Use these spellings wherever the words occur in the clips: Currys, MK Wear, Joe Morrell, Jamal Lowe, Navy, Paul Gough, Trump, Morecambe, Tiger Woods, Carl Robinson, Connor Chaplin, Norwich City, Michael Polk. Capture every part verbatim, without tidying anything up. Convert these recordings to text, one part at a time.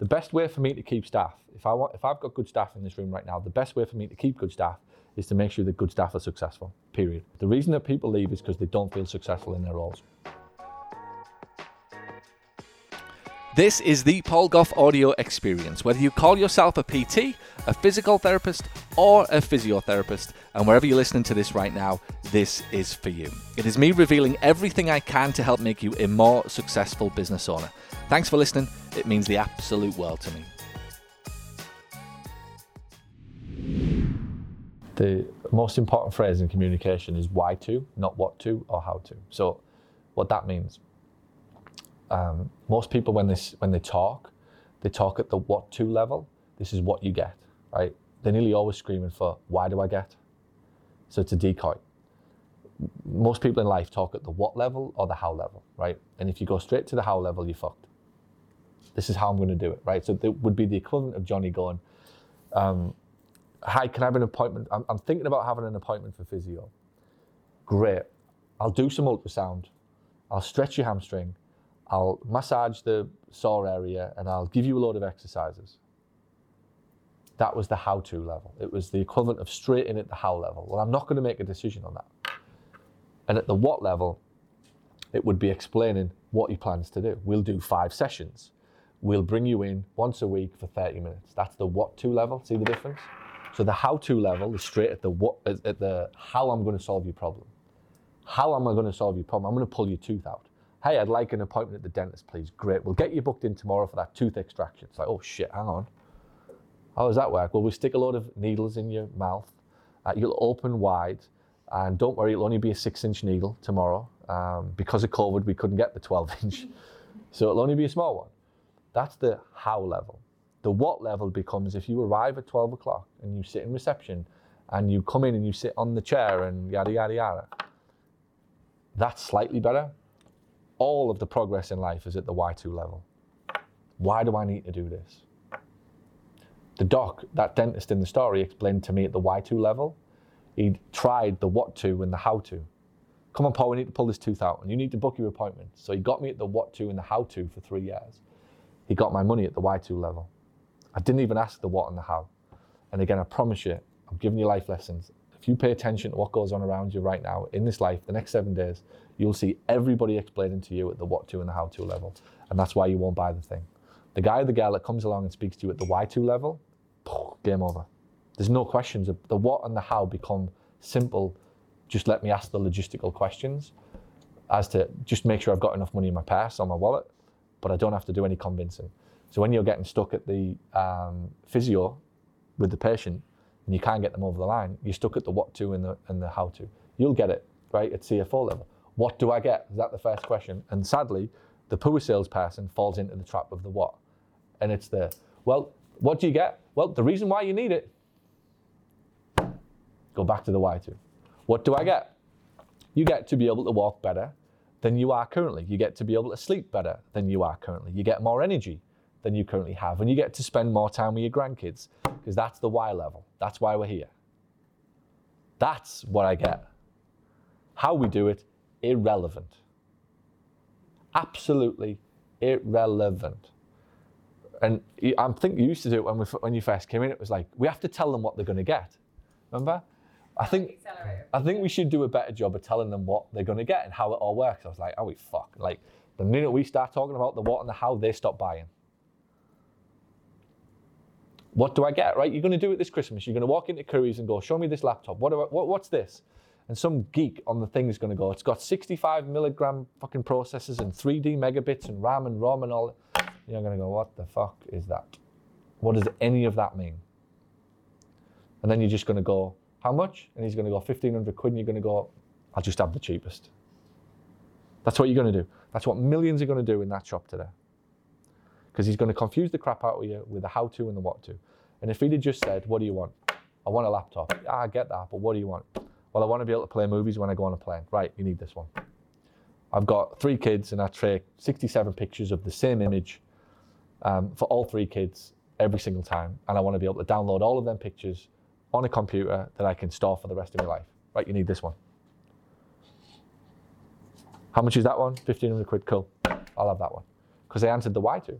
The best way for me to keep staff, if I want, if I've got good staff in this room right now, the best way for me to keep good staff is to make sure that good staff are successful, period. The reason that people leave is because they don't feel successful in their roles. This is the Paul Gough audio experience. Whether you call yourself a P T, a physical therapist, or a physiotherapist, and wherever you're listening to this right now, this is for you. It is me revealing everything I can to help make you a more successful business owner. Thanks for listening. It means the absolute world to me. The most important phrase in communication is why to, not what to or how to. So what that means, Um, most people, when they when they talk, they talk at the what to level. This is what you get, right? They're nearly always screaming for why do I get? So it's a decoy. Most people in life talk at the what level or the how level, right? And if you go straight to the how level, you're fucked. This is how I'm going to do it, right? So it would be the equivalent of Johnny going, um, hi, can I have an appointment? I'm, I'm thinking about having an appointment for physio. Great. I'll do some ultrasound. I'll stretch your hamstring. I'll massage the sore area and I'll give you a load of exercises. That was the how-to level. It was the equivalent of straight in at the how level. Well, I'm not going to make a decision on that. And at the what level, it would be explaining what he plans to do. We'll do five sessions. We'll bring you in once a week for thirty minutes. That's the what-to level. See the difference? So the how-to level is straight at the what, at the how I'm going to solve your problem. How am I going to solve your problem? I'm going to pull your tooth out. Hey, I'd like an appointment at the dentist, please. Great, we'll get you booked in tomorrow for that tooth extraction. It's like, oh shit, hang on. How does that work? Well, we'll stick a load of needles in your mouth. Uh, you'll open wide, and don't worry, it'll only be a six inch needle tomorrow. Um, because of COVID, we couldn't get the twelve inch. So it'll only be a small one. That's the how level. The what level becomes if you arrive at twelve o'clock and you sit in reception and you come in and you sit on the chair and yada, yada, yada. That's slightly better. All of the progress in life is at the why to level. Why do I need to do this? The doc, that dentist in the story, explained to me at the why to level, he'd tried the what to and the how to. Come on, Paul, we need to pull this tooth out and you need to book your appointment. So he got me at the what to and the how to for three years. He got my money at the why to level. I didn't even ask the what and the how. And again, I promise you, I'm giving you life lessons. If you pay attention to what goes on around you right now in this life, the next seven days, you'll see everybody explaining to you at the what to and the how to level. And that's why you won't buy the thing. The guy or the girl that comes along and speaks to you at the why to level, game over. There's no questions. The what and the how become simple. Just let me ask the logistical questions as to just make sure I've got enough money in my purse or my wallet, but I don't have to do any convincing. So when you're getting stuck at the um, physio with the patient, and you can't get them over the line, you're stuck at the what to and the and the how to. You'll get it, right, at C F O level. What do I get? Is that the first question? And sadly, the poor salesperson falls into the trap of the what. And it's the, well, what do you get? Well, the reason why you need it. Go back to the why to. What do I get? You get to be able to walk better than you are currently. You get to be able to sleep better than you are currently. You get more energy than you currently have. And you get to spend more time with your grandkids, because that's the why level. That's why we're here. That's what I get. How we do it, irrelevant. Absolutely irrelevant. And I think you used to do it when we when you first came in. It was like, we have to tell them what they're going to get. Remember? I think I think we should do a better job of telling them what they're going to get and how it all works. I was like, oh, we fuck. Like, the minute we start talking about the what and the how, they stop buying. What do I get, right? You're going to do it this Christmas. You're going to walk into Currys and go, show me this laptop. What, do I, what What's this? And some geek on the thing is going to go, it's got sixty-five milligram fucking processors and three D megabits and RAM and ROM and all. You're going to go, what the fuck is that? What does any of that mean? And then you're just going to go, how much? And he's going to go, fifteen hundred quid. And you're going to go, I'll just have the cheapest. That's what you're going to do. That's what millions are going to do in that shop today. Because he's going to confuse the crap out of you with the how to and the what to. And if he'd have just said, what do you want? I want a laptop. Yeah, I get that, but what do you want? Well, I want to be able to play movies when I go on a plane. Right, you need this one. I've got three kids and I take sixty-seven pictures of the same image um, for all three kids every single time. And I want to be able to download all of them pictures on a computer that I can store for the rest of my life. Right, you need this one. How much is that one? fifteen hundred quid, cool. I'll have that one. Because they answered the why to.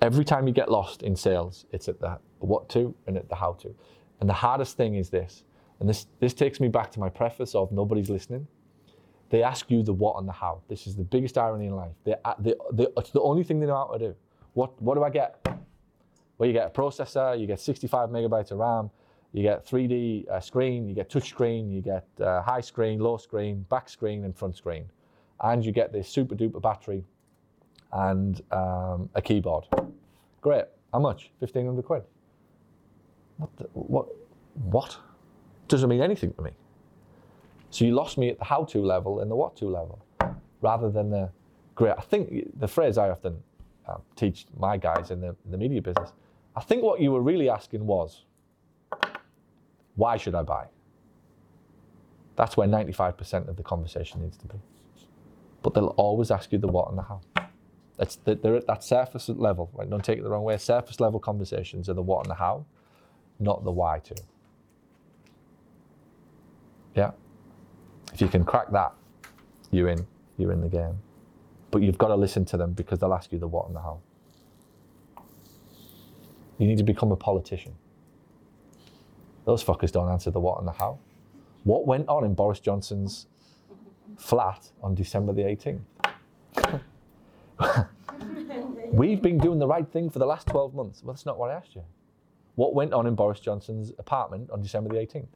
Every time you get lost in sales, it's at the what to and at the how to. And the hardest thing is this, and this, this takes me back to my preface of nobody's listening. They ask you the what and the how. This is the biggest irony in life. They, they, they, it's the only thing they know how to do. What, what do I get? Well, you get a processor, you get sixty-five megabytes of RAM, you get three D uh, screen, you get touch screen, you get uh, high screen, low screen, back screen, and front screen. And you get this super duper battery and um, a keyboard. Great. How much? fifteen hundred quid. What, the, what? What? Doesn't mean anything to me. So you lost me at the how-to level and the what-to level, rather than the great. I think the phrase I often uh, teach my guys in the, in the media business, I think what you were really asking was, why should I buy? That's where ninety-five percent of the conversation needs to be. But they'll always ask you the what and the how. That's the, they're at that surface level, right? Don't take it the wrong way. Surface level conversations are the what and the how, not the why to. Yeah. If you can crack that, you're in, you're in the game. But you've got to listen to them because they'll ask you the what and the how. You need to become a politician. Those fuckers don't answer the what and the how. What went on in Boris Johnson's flat on December the eighteenth? We've been doing the right thing for the last twelve months. Well, that's not what I asked you. What went on in Boris Johnson's apartment on December the eighteenth?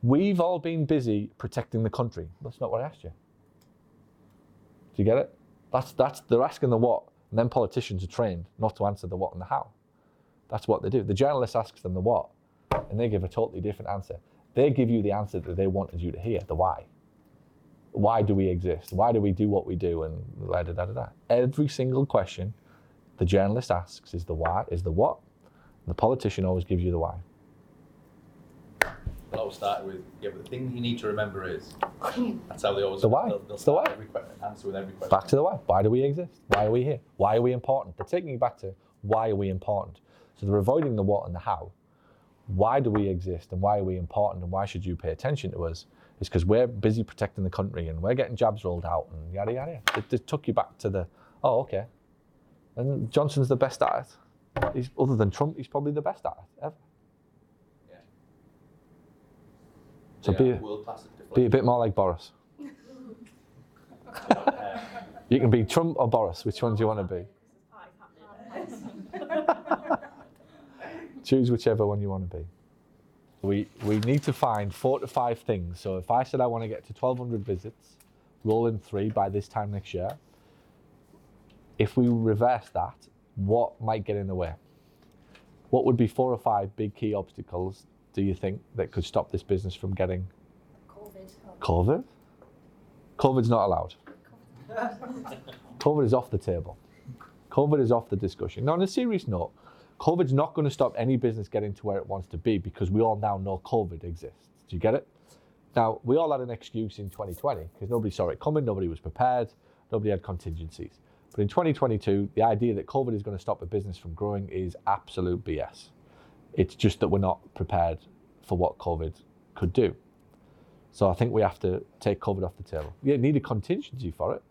We've all been busy protecting the country. That's not what I asked you. Do you get it? That's, that's, they're asking the what, and then politicians are trained not to answer the what and the how. That's what they do. The journalist asks them the what, and they give a totally different answer. They give you the answer that they wanted you to hear, the why. Why do we exist? Why do we do what we do? And da da da da. Every single question the journalist asks is the why, is the what. The politician always gives you the why. They'll always start with, yeah, but the thing you need to remember is. That's how they always. The why. They'll, they'll the why. Every question, answer with every question. Back to the why. Why do we exist? Why are we here? Why are we important? But taking you back to why are we important? So they're avoiding the what and the how. Why do we exist and why are we important and why should you pay attention to us? Is because we're busy protecting the country and we're getting jabs rolled out and yada yada. It, it took you back to the, oh, okay. And Johnson's the best at it. He's, other than Trump, he's probably the best at it ever. So yeah, be, a, be a bit more like Boris. You can be Trump or Boris. Which one do you want to be? Choose whichever one you want to be. We we need to find four to five things. So if I said I want to get to twelve hundred visits, roll in three by this time next year, if we reverse that, what might get in the way? What would be four or five big key obstacles do you think that could stop this business from getting COVID? COVID? COVID's not allowed. COVID is off the table. COVID is off the discussion. Now, on a serious note, COVID's not going to stop any business getting to where it wants to be because we all now know COVID exists. Do you get it? Now, we all had an excuse in twenty twenty because nobody saw it coming, nobody was prepared, nobody had contingencies. But in twenty twenty-two, the idea that COVID is going to stop a business from growing is absolute B S. It's just that we're not prepared for what COVID could do. So I think we have to take COVID off the table. You need a contingency for it,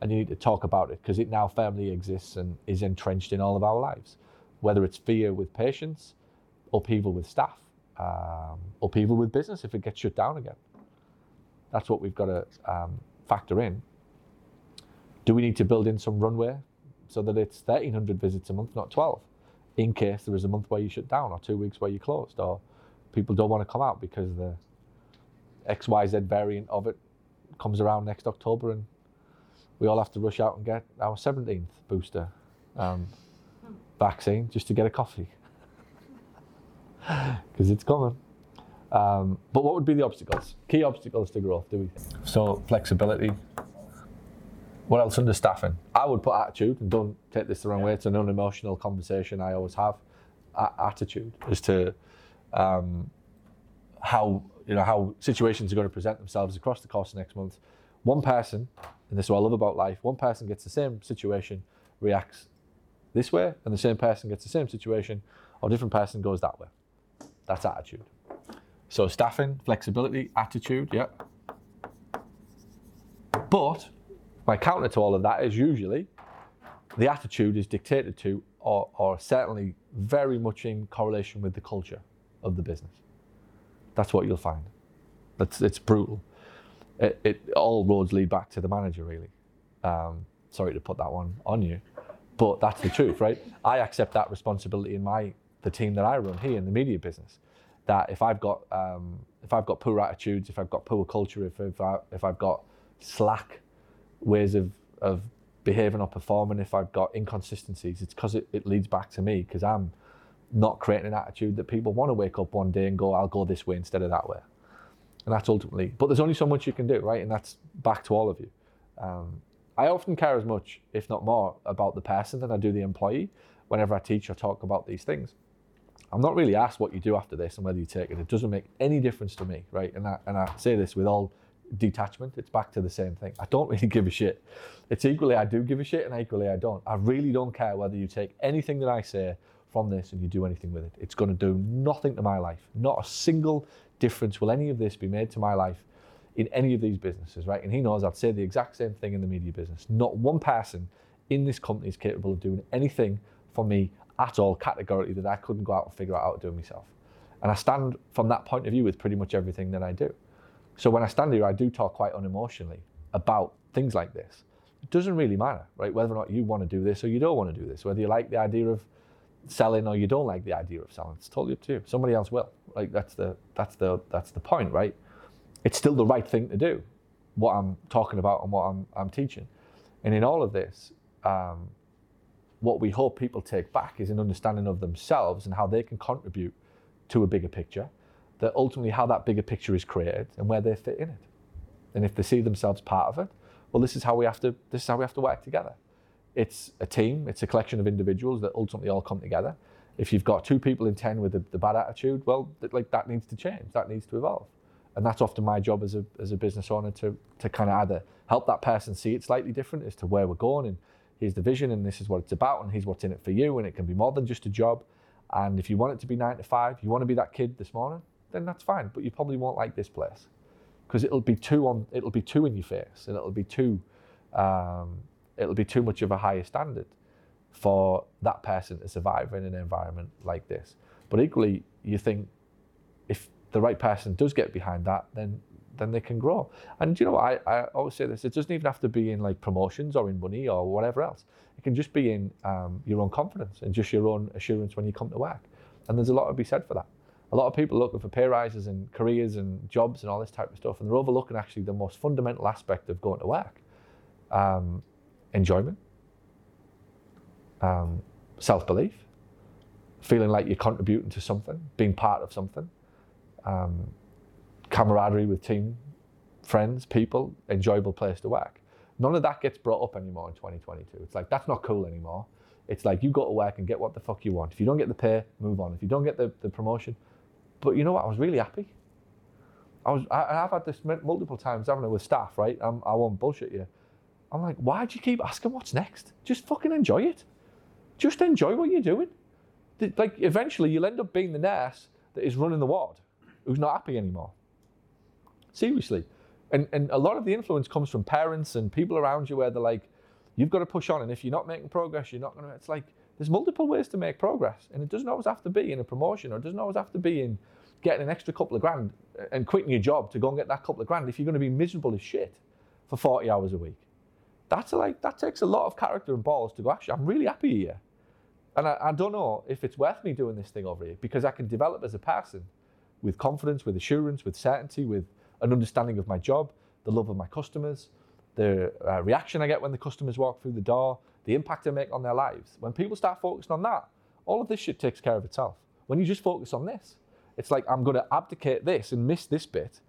and you need to talk about it because it now firmly exists and is entrenched in all of our lives. Whether it's fear with patients, upheaval with staff, um, upheaval with business if it gets shut down again. That's what we've got to um, factor in. Do we need to build in some runway so that it's thirteen hundred visits a month, not twelve? In case there is a month where you shut down or two weeks where you closed or people don't want to come out because the X Y Z variant of it comes around next October and we all have to rush out and get our seventeenth booster um, vaccine just to get a coffee because it's coming. Um, but what would be the obstacles? Key obstacles to growth, do we think? So flexibility. What else under staffing? I would put attitude, and don't take this the wrong yeah. way, it's an unemotional conversation I always have. A- attitude as to um, how you know how situations are going to present themselves across the course of next month. One person, and this is what I love about life, one person gets the same situation, reacts this way, and the same person gets the same situation, or a different person goes that way. That's attitude. So staffing, flexibility, attitude, yeah. But my counter to all of that is usually the attitude is dictated to are, are certainly very much in correlation with the culture of the business. That's what you'll find. That's, it's brutal. It, it all roads lead back to the manager, really. Um, sorry to put that one on you, but that's the truth, right? I accept that responsibility in my the team that I run here in the media business. That if I've got um, if I've got poor attitudes, if I've got poor culture, if if, I, if I've got slack ways of of behaving or performing, if I've got inconsistencies, it's because it, it leads back to me, because I'm not creating an attitude that people want to wake up one day and go, I'll go this way instead of that way. And that's ultimately, but there's only so much you can do, right? And that's back to all of you. Um, I often care as much, if not more, about the person than I do the employee whenever I teach or talk about these things. I'm not really asked what you do after this and whether you take it. It doesn't make any difference to me, right? And I, and I say this with all detachment. It's back to the same thing. I don't really give a shit. It's equally I do give a shit and equally I don't. I really don't care whether you take anything that I say from this and you do anything with it. It's going to do nothing to my life. Not a single difference will any of this be made to my life in any of these businesses, right? And he knows I'd say the exact same thing in the media business. Not one person in this company is capable of doing anything for me at all, categorically, that I couldn't go out and figure out how to do myself. And I stand from that point of view with pretty much everything that I do. So when I stand here, I do talk quite unemotionally about things like this. It doesn't really matter, right? Whether or not you want to do this or you don't want to do this, whether you like the idea of selling or you don't like the idea of selling, it's totally up to you. Somebody else will. Like that's the that's the that's the point, right? It's still the right thing to do, what I'm talking about and what I'm I'm teaching. And in all of this, um, what we hope people take back is an understanding of themselves and how they can contribute to a bigger picture, that ultimately how that bigger picture is created and where they fit in it. And if they see themselves part of it, well, this is how we have to, this is how we have to work together. It's a team, it's a collection of individuals that ultimately all come together. If you've got two people in ten with the, the bad attitude, well, like that needs to change, that needs to evolve. And that's often my job as a as a business owner to to kind of either help that person see it slightly different as to where we're going, and here's the vision, and this is what it's about, and here's what's in it for you, and it can be more than just a job. And if you want it to be nine to five, you want to be that kid this morning, then that's fine, but you probably won't like this place because it'll be too on, it'll be too in your face, and it'll be too, um, it'll be too much of a higher standard for that person to survive in an environment like this. But equally, you think if the right person does get behind that, then then they can grow. And you know, I, I always say this, it doesn't even have to be in like promotions or in money or whatever else. It can just be in um, your own confidence and just your own assurance when you come to work. And there's a lot to be said for that. A lot of people looking for pay rises and careers and jobs and all this type of stuff, and they're overlooking actually the most fundamental aspect of going to work. Um, enjoyment, um, self-belief, feeling like you're contributing to something, being part of something, um, camaraderie with team, friends, people, enjoyable place to work. None of that gets brought up anymore in twenty twenty-two. It's like, that's not cool anymore. It's like, you go to work and get what the fuck you want. If you don't get the pay, move on. If you don't get the, the promotion, but you know what? I was really happy. I was, I, I've had this multiple times, haven't I, with staff, right? I'm, I won't bullshit you. I'm like, why do you keep asking what's next? Just fucking enjoy it. Just enjoy what you're doing. Like, eventually you'll end up being the nurse that is running the ward, who's not happy anymore. Seriously. And and a lot of the influence comes from parents and people around you where they're like, you've got to push on, and if you're not making progress, you're not going to, it's like, there's multiple ways to make progress, and it doesn't always have to be in a promotion, or it doesn't always have to be in getting an extra couple of grand and quitting your job to go and get that couple of grand if you're going to be miserable as shit for forty hours a week. That's like, that takes a lot of character and balls to go, actually, I'm really happy here. And I, I don't know if it's worth me doing this thing over here, because I can develop as a person with confidence, with assurance, with certainty, with an understanding of my job, the love of my customers, the uh, reaction I get when the customers walk through the door, the impact I make on their lives. When people start focusing on that, all of this shit takes care of itself. When you just focus on this, it's like, I'm going to abdicate this and miss this bit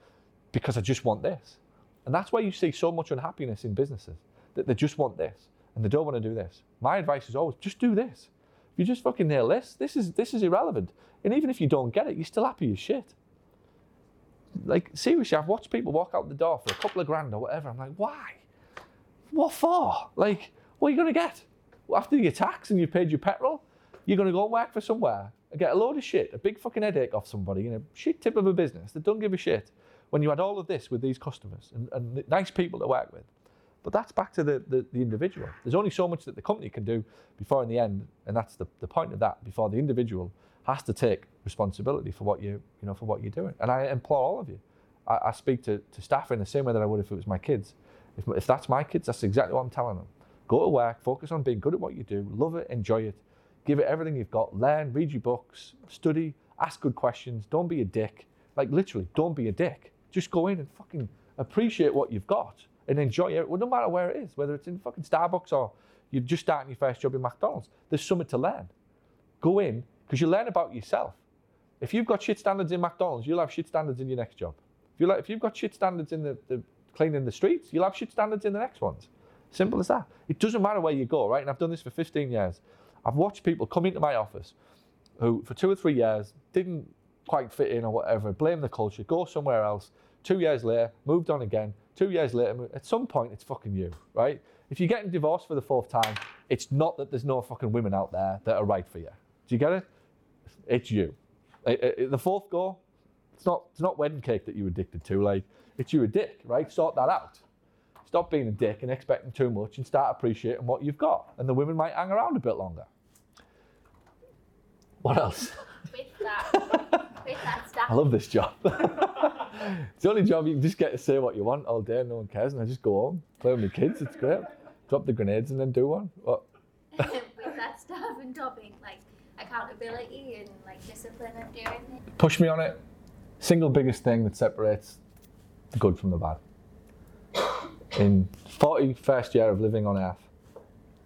because I just want this. And that's why you see so much unhappiness in businesses, that they just want this and they don't want to do this. My advice is always, just do this. If you just fucking nail this, this is, this is irrelevant. And even if you don't get it, you're still happy as shit. Like, seriously, I've watched people walk out the door for a couple of grand or whatever. I'm like, why? What for? Like, what are you going to get? Well, after your tax and you've paid your petrol, you're going to go and work for somewhere and get a load of shit, a big fucking headache off somebody in a shit tip of a business that don't give a shit, when you had all of this with these customers and, and nice people to work with. But that's back to the, the, the individual. There's only so much that the company can do before in the end, and that's the, the point of that, before the individual has to take responsibility for what, you, you know, for what you're doing. And I implore all of you. I, I speak to, to staff in the same way that I would if it was my kids. If, if that's my kids, that's exactly what I'm telling them. Go to work, focus on being good at what you do, love it, enjoy it, give it everything you've got, learn, read your books, study, ask good questions, don't be a dick. Like literally, don't be a dick. Just go in and fucking appreciate what you've got and enjoy it. Well, no matter where it is, whether it's in fucking Starbucks or you're just starting your first job in McDonald's, there's something to learn. Go in, because you learn about yourself. If you've got shit standards in McDonald's, you'll have shit standards in your next job. If, you like, if you've got shit standards in the, the cleaning the streets, you'll have shit standards in the next ones. Simple as that. It doesn't matter where you go, right? And I've done this for fifteen years. I've watched people come into my office who for two or three years didn't quite fit in or whatever, blame the culture, go somewhere else. Two years later, moved on again. Two years later, at some point, it's fucking you, right? If you're getting divorced for the fourth time, it's not that there's no fucking women out there that are right for you. Do you get it? It's you. It, it, the fourth go, it's not it's not wedding cake that you're addicted to. Like, it's you a dick, right? Sort that out. Stop being a dick and expecting too much and start appreciating what you've got. And the women might hang around a bit longer. What else? With that, with that staff. I love this job. It's the only job you can just get to say what you want all day and no one cares, and I just go home, play with my kids, it's great. Drop the grenades and then do one. What? With that stuff and topic, like accountability and like discipline of doing it. Push me on it. Single biggest thing that separates the good from the bad. In forty-first year of living on Earth,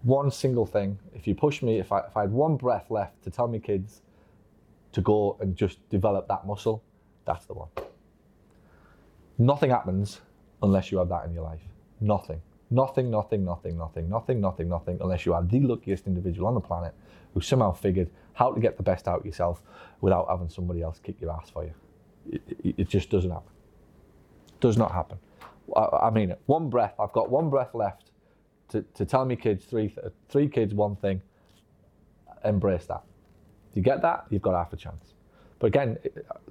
one single thing, if you push me, if I, if I had one breath left to tell my kids to go and just develop that muscle, that's the one. Nothing happens unless you have that in your life. Nothing. Nothing, nothing, nothing, nothing, nothing, nothing, nothing, unless you are the luckiest individual on the planet who somehow figured how to get the best out of yourself without having somebody else kick your ass for you. It, it, it just doesn't happen. Does not happen. I, I mean it. One breath. I've got one breath left to, to tell me kids, three, three kids, one thing. Embrace that. If you get that, you've got half a chance. But again,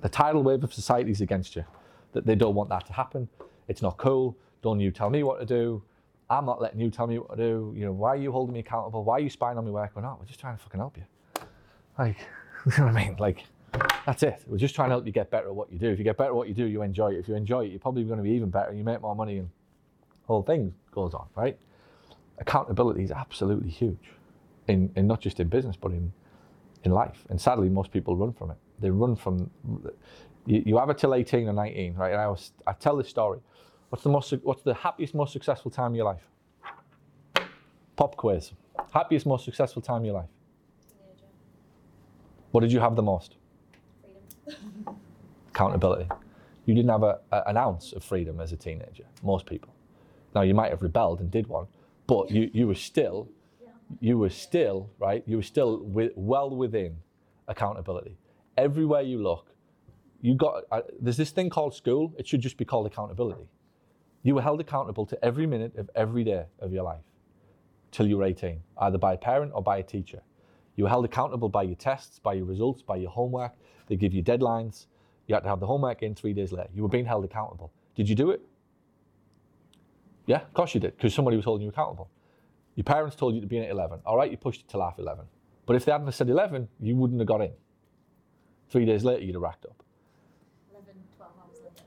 the tidal wave of society is against you. That they don't want that to happen. It's not cool. Don't you tell me what to do. I'm not letting you tell me what to do. You know, why are you holding me accountable? Why are you spying on me work? We're not. We're just trying to fucking help you. Like, you know what I mean? Like, that's it. We're just trying to help you get better at what you do. If you get better at what you do, you enjoy it. If you enjoy it, you're probably going to be even better. You make more money and whole thing goes on, right? Accountability is absolutely huge. In, in not just in business, but in, in life. And sadly, most people run from it. They run from... You, you have it till eighteen or nineteen, right? And I was, I tell this story. What's the most, what's the happiest, most successful time of your life? Pop quiz. Happiest, most successful time of your life? Teenager. What did you have the most? Freedom. Accountability. You didn't have a, a, an ounce of freedom as a teenager, most people. Now, you might have rebelled and did one, but you, you were still, yeah. you were still, right? You were still with, well within accountability. Everywhere you look, You got uh, there's this thing called school. It should just be called accountability. You were held accountable to every minute of every day of your life till you were eighteen, either by a parent or by a teacher. You were held accountable by your tests, by your results, by your homework. They give you deadlines. You had to have the homework in three days later. You were being held accountable. Did you do it? Yeah, of course you did, because somebody was holding you accountable. Your parents told you to be in at eleven. All right, you pushed it till half eleven. But if they hadn't said eleven, you wouldn't have got in. Three days later, you'd have racked up.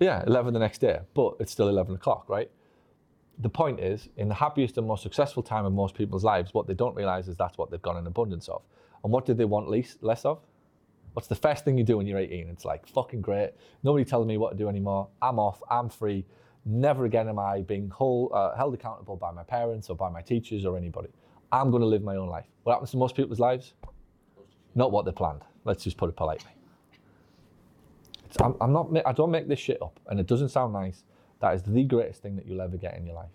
Yeah, eleven the next day, but it's still eleven o'clock, right? The point is, in the happiest and most successful time in most people's lives, what they don't realize is that's what they've got in abundance of. And what did they want least, less of? What's the first thing you do when you're eighteen? It's like, fucking great. Nobody tells me what to do anymore. I'm off, I'm free. Never again am I being whole, uh, held accountable by my parents or by my teachers or anybody. I'm going to live my own life. What happens to most people's lives? Not what they planned. Let's just put it politely. I'm, I'm not. I don't make this shit up, and it doesn't sound nice. That is the greatest thing that you'll ever get in your life.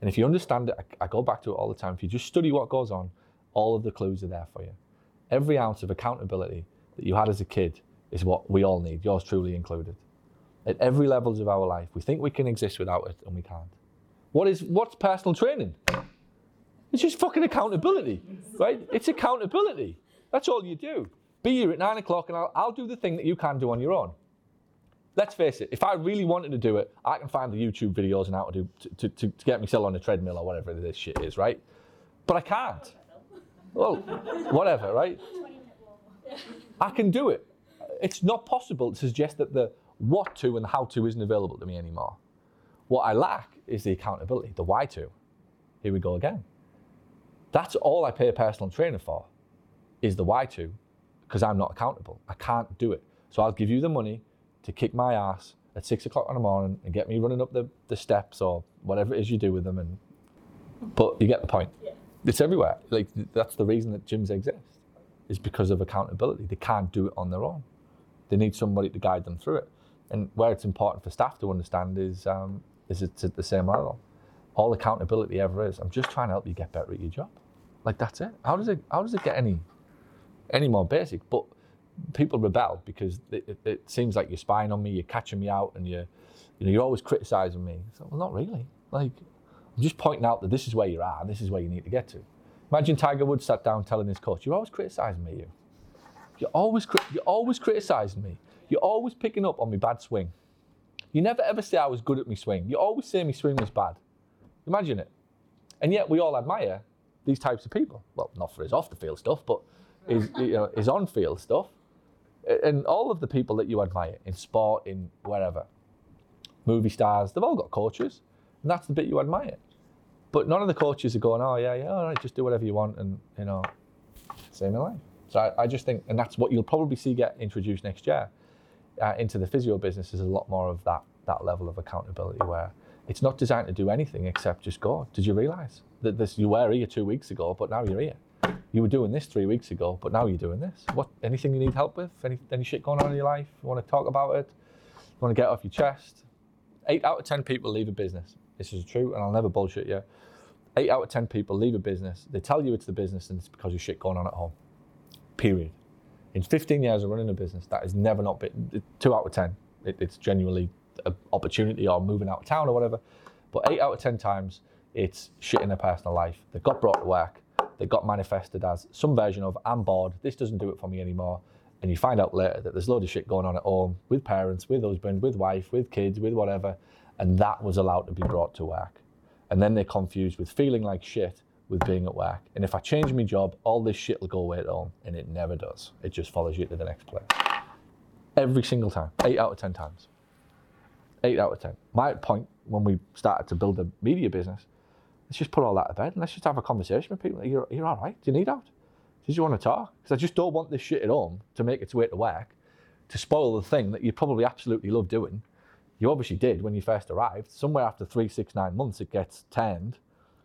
And if you understand it, I, I go back to it all the time. If you just study what goes on, all of the clues are there for you. Every ounce of accountability that you had as a kid is what we all need, yours truly included. At every levels of our life, we think we can exist without it, and we can't. What is what's personal training? It's just fucking accountability, right? It's accountability. That's all you do. Be here at nine o'clock, and I'll, I'll do the thing that you can do on your own. let's face it, if I really wanted to do it, I can find the YouTube videos and how to do to, to, to get myself on a treadmill or whatever this shit is, right? But I can't. Well, whatever, right? I can do it. It's not possible to suggest that the what to and the how to isn't available to me anymore. What I lack is the accountability, the why to. Here we go again. That's all I pay a personal trainer for, is the why to, because I'm not accountable. I can't do it. So I'll give you the money to kick my ass at six o'clock in the morning and get me running up the, the steps or whatever it is you do with them. And but you get the point. Yeah. It's everywhere. Like, that's the reason that gyms exist, is because of accountability. They can't do it on their own. They need somebody to guide them through it. And where it's important for staff to understand is, um, is it's at the same level. All accountability ever is, I'm just trying to help you get better at your job. Like, that's it. How does it, how does it get any, any more basic? But people rebel because it, it, it seems like you're spying on me, you're catching me out, and you're, you know, you're always criticizing me. It's like, well, not really. Like, I'm just pointing out that this is where you are and this is where you need to get to. Imagine Tiger Woods sat down telling his coach, you're always criticizing me, you. You're always, you're always criticizing me. You're always picking up on my bad swing. You never ever say I was good at my swing. You always say my swing was bad. Imagine it. And yet we all admire these types of people. Well, not for his off-the-field stuff, but his, you know, his on-field stuff. And all of the people that you admire in sport, in wherever, movie stars, they've all got coaches. And that's the bit you admire. But none of the coaches are going, oh, yeah, yeah, all right, just do whatever you want and, you know, same in life. So I, I just think, and that's what you'll probably see get introduced next year uh, into the physio business, is a lot more of that, that level of accountability where it's not designed to do anything except just go. Did you realise that this, you were here two weeks ago, but now you're here? You were doing this three weeks ago, but now you're doing this. What? Anything you need help with? Any, any shit going on in your life? You want to talk about it? You want to get off your chest? Eight out of ten people leave a business. This is true, and I'll never bullshit you. Eight out of ten people leave a business. They tell you it's the business, and it's because of shit going on at home. Period. In fifteen years of running a business, that has never not been two out of ten. It, it's genuinely an opportunity or moving out of town or whatever. But eight out of ten times, it's shit in their personal life. They got brought to work. They got manifested as some version of, I'm bored. This doesn't do it for me anymore. And you find out later that there's a load of shit going on at home with parents, with husband, with wife, with kids, with whatever. And that was allowed to be brought to work. And then they're confused with feeling like shit with being at work. And if I change my job, all this shit will go away at home. And it never does. It just follows you to the next place. Every single time. Eight out of ten times. Eight out of ten. My point when we started to build the media business, let's just put all that to bed and let's just have a conversation with people. You're, you're all right. Do you need out? Did you want to talk? Because I just don't want this shit at home to make its way to work, to spoil the thing that you probably absolutely love doing. You obviously did when you first arrived. Somewhere after three, six, nine months, it gets turned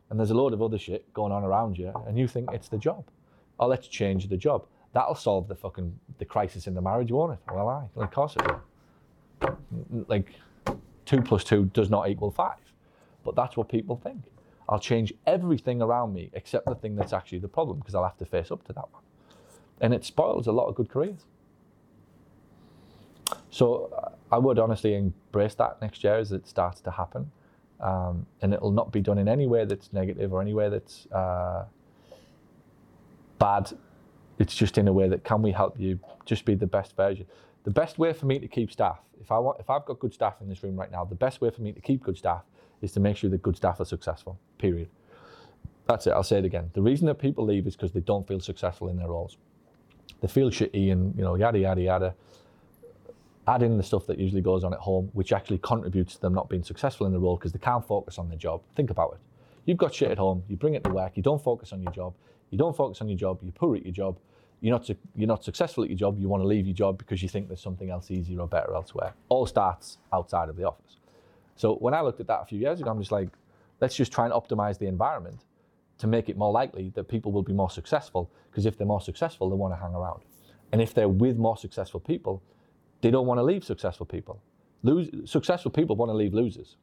and there's a load of other shit going on around you and you think it's the job. Oh, let's change the job. That'll solve the fucking, the crisis in the marriage, won't it? Well, aye, of course it will. Like, two plus two does not equal five. But that's what people think. I'll change everything around me except the thing that's actually the problem, because I'll have to face up to that one. And it spoils a lot of good careers. So I would honestly embrace that next year as it starts to happen. Um, and it'll not be done in any way that's negative or any way that's uh, bad. It's just in a way that, can we help you just be the best version? The best way for me to keep staff, if I want, if I've got good staff in this room right now, the best way for me to keep good staff is to make sure that good staff are successful, period. That's it, I'll say it again. The reason that people leave is because they don't feel successful in their roles. They feel shitty and, you know, yada, yada, yada. Add in the stuff that usually goes on at home, which actually contributes to them not being successful in the role because they can't focus on their job. Think about it. You've got shit at home, you bring it to work, you don't focus on your job, you don't focus on your job, you're poor at your job, you're not, su- you're not successful at your job, you want to leave your job because you think there's something else easier or better elsewhere. All starts outside of the office. So when I looked at that a few years ago, I'm just like, let's just try and optimize the environment to make it more likely that people will be more successful, because if they're more successful, they want to hang around. And if they're with more successful people, they don't want to leave successful people. Lose, successful people want to leave losers,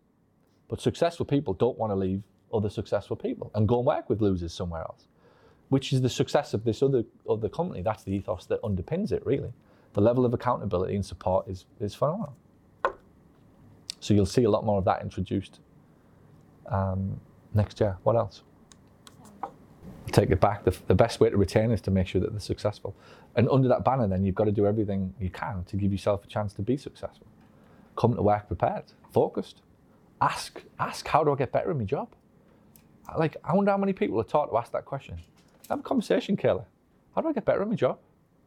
but successful people don't want to leave other successful people and go and work with losers somewhere else, which is the success of this other, other company. That's the ethos that underpins it, really. The level of accountability and support is, is phenomenal. So you'll see a lot more of that introduced um, next year. What else? Take it back. The, the best way to retain is to make sure that they're successful. And under that banner, then, you've got to do everything you can to give yourself a chance to be successful. come to work prepared, focused. Ask, ask, how do I get better at my job? Like, I wonder how many people are taught to ask that question. I'm a conversation killer. How do I get better at my job?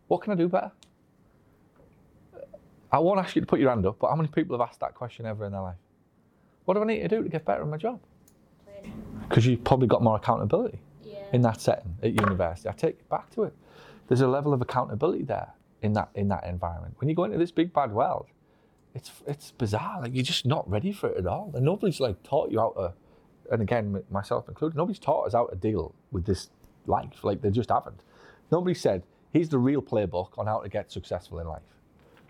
What can I do better? I won't ask you to put your hand up, but how many people have asked that question ever in their life? What do I need to do to get better at my job? Because you've probably got more accountability yeah. in that setting at university. I take you back to it. There's a level of accountability there in that in that environment. When you go into this big bad world, it's it's bizarre. Like, you're just not ready for it at all. And nobody's like taught you how to, and again, myself included, nobody's taught us how to deal with this life. Like, they just haven't. Nobody said, here's the real playbook on how to get successful in life,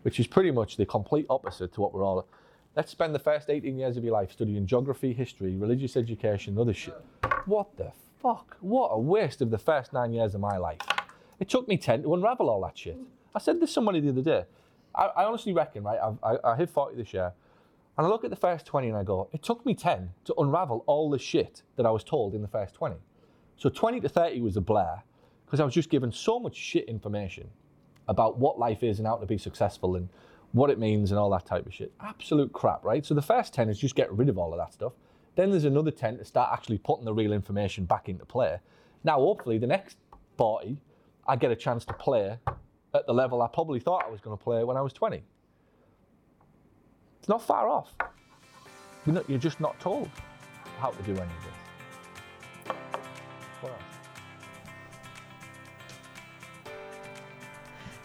which is pretty much the complete opposite to what we're all. Let's spend the first eighteen years of your life studying geography, history, religious education, other shit. What the fuck? What a waste of the first nine years of my life. It took me ten to unravel all that shit. I said this to somebody the other day. I, I honestly reckon, right, I've, I, I hit forty this year, and I look at the first twenty and I go, it took me ten to unravel all the shit that I was told in the first twenty. So twenty to thirty was a blur, because I was just given so much shit information about what life is and how to be successful and what it means and all that type of shit. Absolute crap, right? So the first ten is just get rid of all of that stuff. Then there's another ten to start actually putting the real information back into play. Now, hopefully, the next forty, I get a chance to play at the level I probably thought I was going to play when I was twenty. It's not far off. You're, not, you're just not told how to do any of this. What else?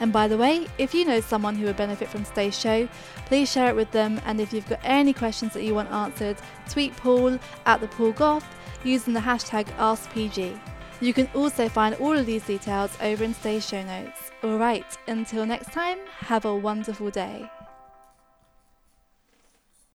And by the way, if you know someone who would benefit from today's show, please share it with them. And if you've got any questions that you want answered, tweet Paul at the Paul Gough using the hashtag Ask P G. You can also find all of these details over in today's show notes. All right, until next time, have a wonderful day.